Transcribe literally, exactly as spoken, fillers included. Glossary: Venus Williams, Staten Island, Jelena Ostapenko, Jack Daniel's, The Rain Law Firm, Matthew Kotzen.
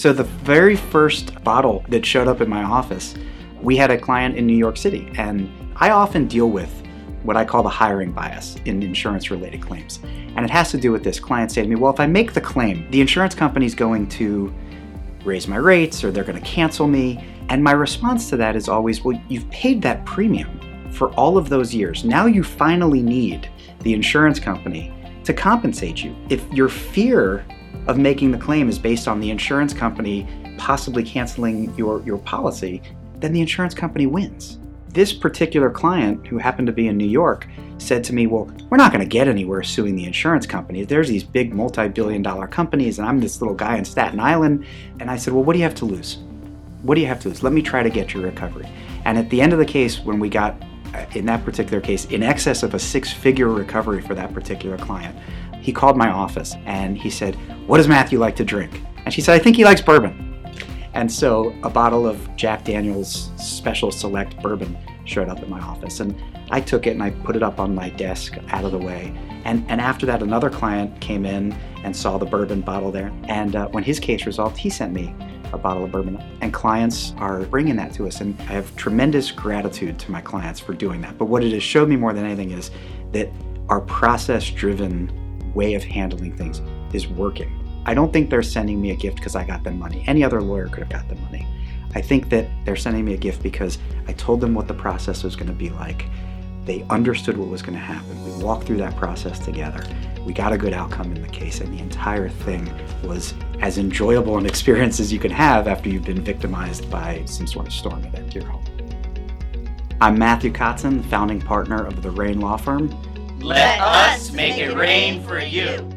So the very first bottle that showed up in my office, we had a client in New York City, and I often deal with what I call the hiring bias in insurance-related claims. And it has to do with this. Clients say to me, well, if I make the claim, the insurance company's going to raise my rates or they're going to cancel me. And my response to that is always, well, you've paid that premium for all of those years. Now you finally need the insurance company to compensate you. If your fear of making the claim is based on the insurance company possibly canceling your, your policy, then the insurance company wins. This particular client, who happened to be in New York, said to me, well, we're not going to get anywhere suing the insurance company. There's these big multi-billion dollar companies, and I'm this little guy in Staten Island. And I said, well, what do you have to lose? What do you have to lose? Let me try to get your recovery. And at the end of the case, when we got, in that particular case, in excess of a six-figure recovery for that particular client, he called my office and he said, what does Matthew like to drink? And she said, I think he likes bourbon. And so a bottle of Jack Daniel's Special Select bourbon showed up at my office. And I took it and I put it up on my desk out of the way. And and after that, another client came in and saw the bourbon bottle there. And uh, when his case resolved, he sent me a bottle of bourbon. And clients are bringing that to us. And I have tremendous gratitude to my clients for doing that. But what it has showed me more than anything is that our process-driven way of handling things is working. I don't think they're sending me a gift because I got them money. Any other lawyer could have got them money. I think that they're sending me a gift because I told them what the process was going to be like. They understood what was going to happen. We walked through that process together. We got a good outcome in the case, and the entire thing was as enjoyable an experience as you can have after you've been victimized by some sort of storm event to your home. I'm Matthew Kotzen, founding partner of The Rain Law Firm. Let us make it rain for you.